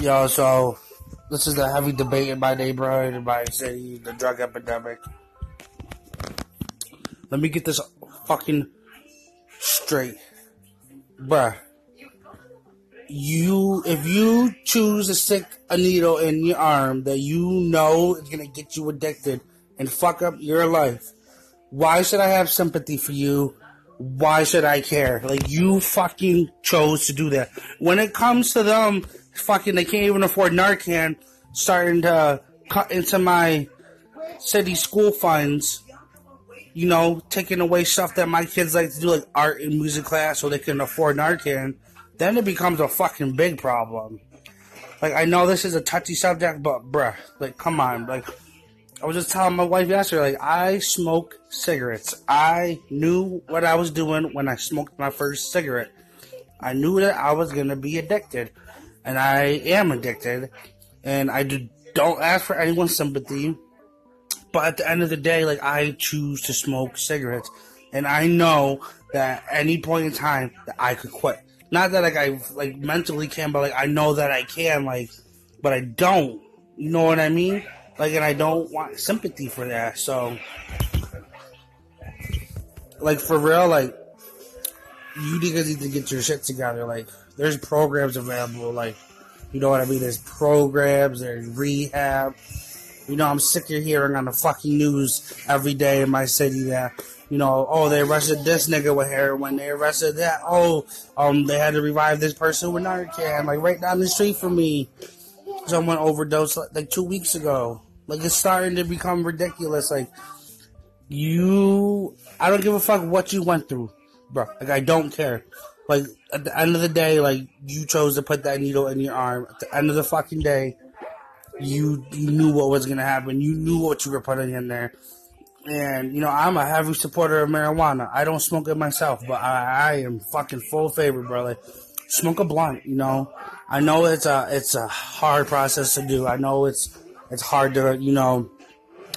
Yo, so this is the heavy debate in my neighborhood, in my city, the drug epidemic. Let me get this fucking straight. Bruh. If you choose to stick a needle in your arm that you know is going to get you addicted and fuck up your life, why should I have sympathy for you? Why should I care? Like, you fucking chose to do that. When it comes to them, fucking, they can't even afford Narcan, starting to cut into my city school funds, you know, taking away stuff that my kids like to do, like art and music class, so they can afford Narcan. Then it becomes a fucking big problem. Like, I know this is a touchy subject, but bruh, like, come on. Like, I was just telling my wife yesterday, like, I smoke cigarettes. I knew what I was doing when I smoked my first cigarette. I knew that I was going to be addicted. And I am addicted. And I don't ask for anyone's sympathy. But at the end of the day, like, I choose to smoke cigarettes. And I know that at any point in time that I could quit. Not that, like, I, like, mentally can, but, like, I know that I can, like, but I don't, you know what I mean? Like, and I don't want sympathy for that, so, like, for real, like, you niggas need to get your shit together, like, there's programs available, like, you know what I mean, there's programs, there's rehab, you know, I'm sick of hearing on the fucking news every day in my city that, you know, oh, they arrested this nigga with heroin, they arrested that, oh, they had to revive this person with Narcan, like, right down the street from me, someone overdosed, like, 2 weeks ago. Like, it's starting to become ridiculous, like, I don't give a fuck what you went through, bro, like, I don't care, like, at the end of the day, like, you chose to put that needle in your arm, at the end of the fucking day, you knew what was gonna happen, you knew what you were putting in there. And, you know, I'm a heavy supporter of marijuana. I don't smoke it myself, but I am fucking full favor, bro. Like, smoke a blunt, you know. I know it's a hard process to do. I know it's hard to, you know,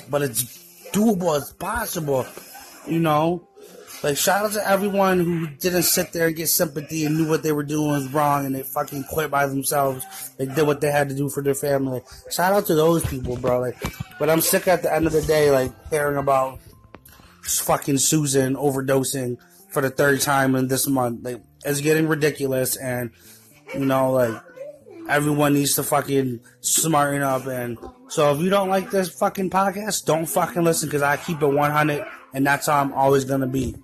but it's doable. It's possible, you know. Like, shout out to everyone who didn't sit there and get sympathy and knew what they were doing was wrong and they fucking quit by themselves. They did what they had to do for their family. Shout out to those people, bro. Like, but I'm sick at the end of the day, like, hearing about fucking Susan overdosing for the third time in this month. Like, it's getting ridiculous and, you know, like, everyone needs to fucking smarten up. And so if you don't like this fucking podcast, don't fucking listen because I keep it 100 and that's how I'm always going to be.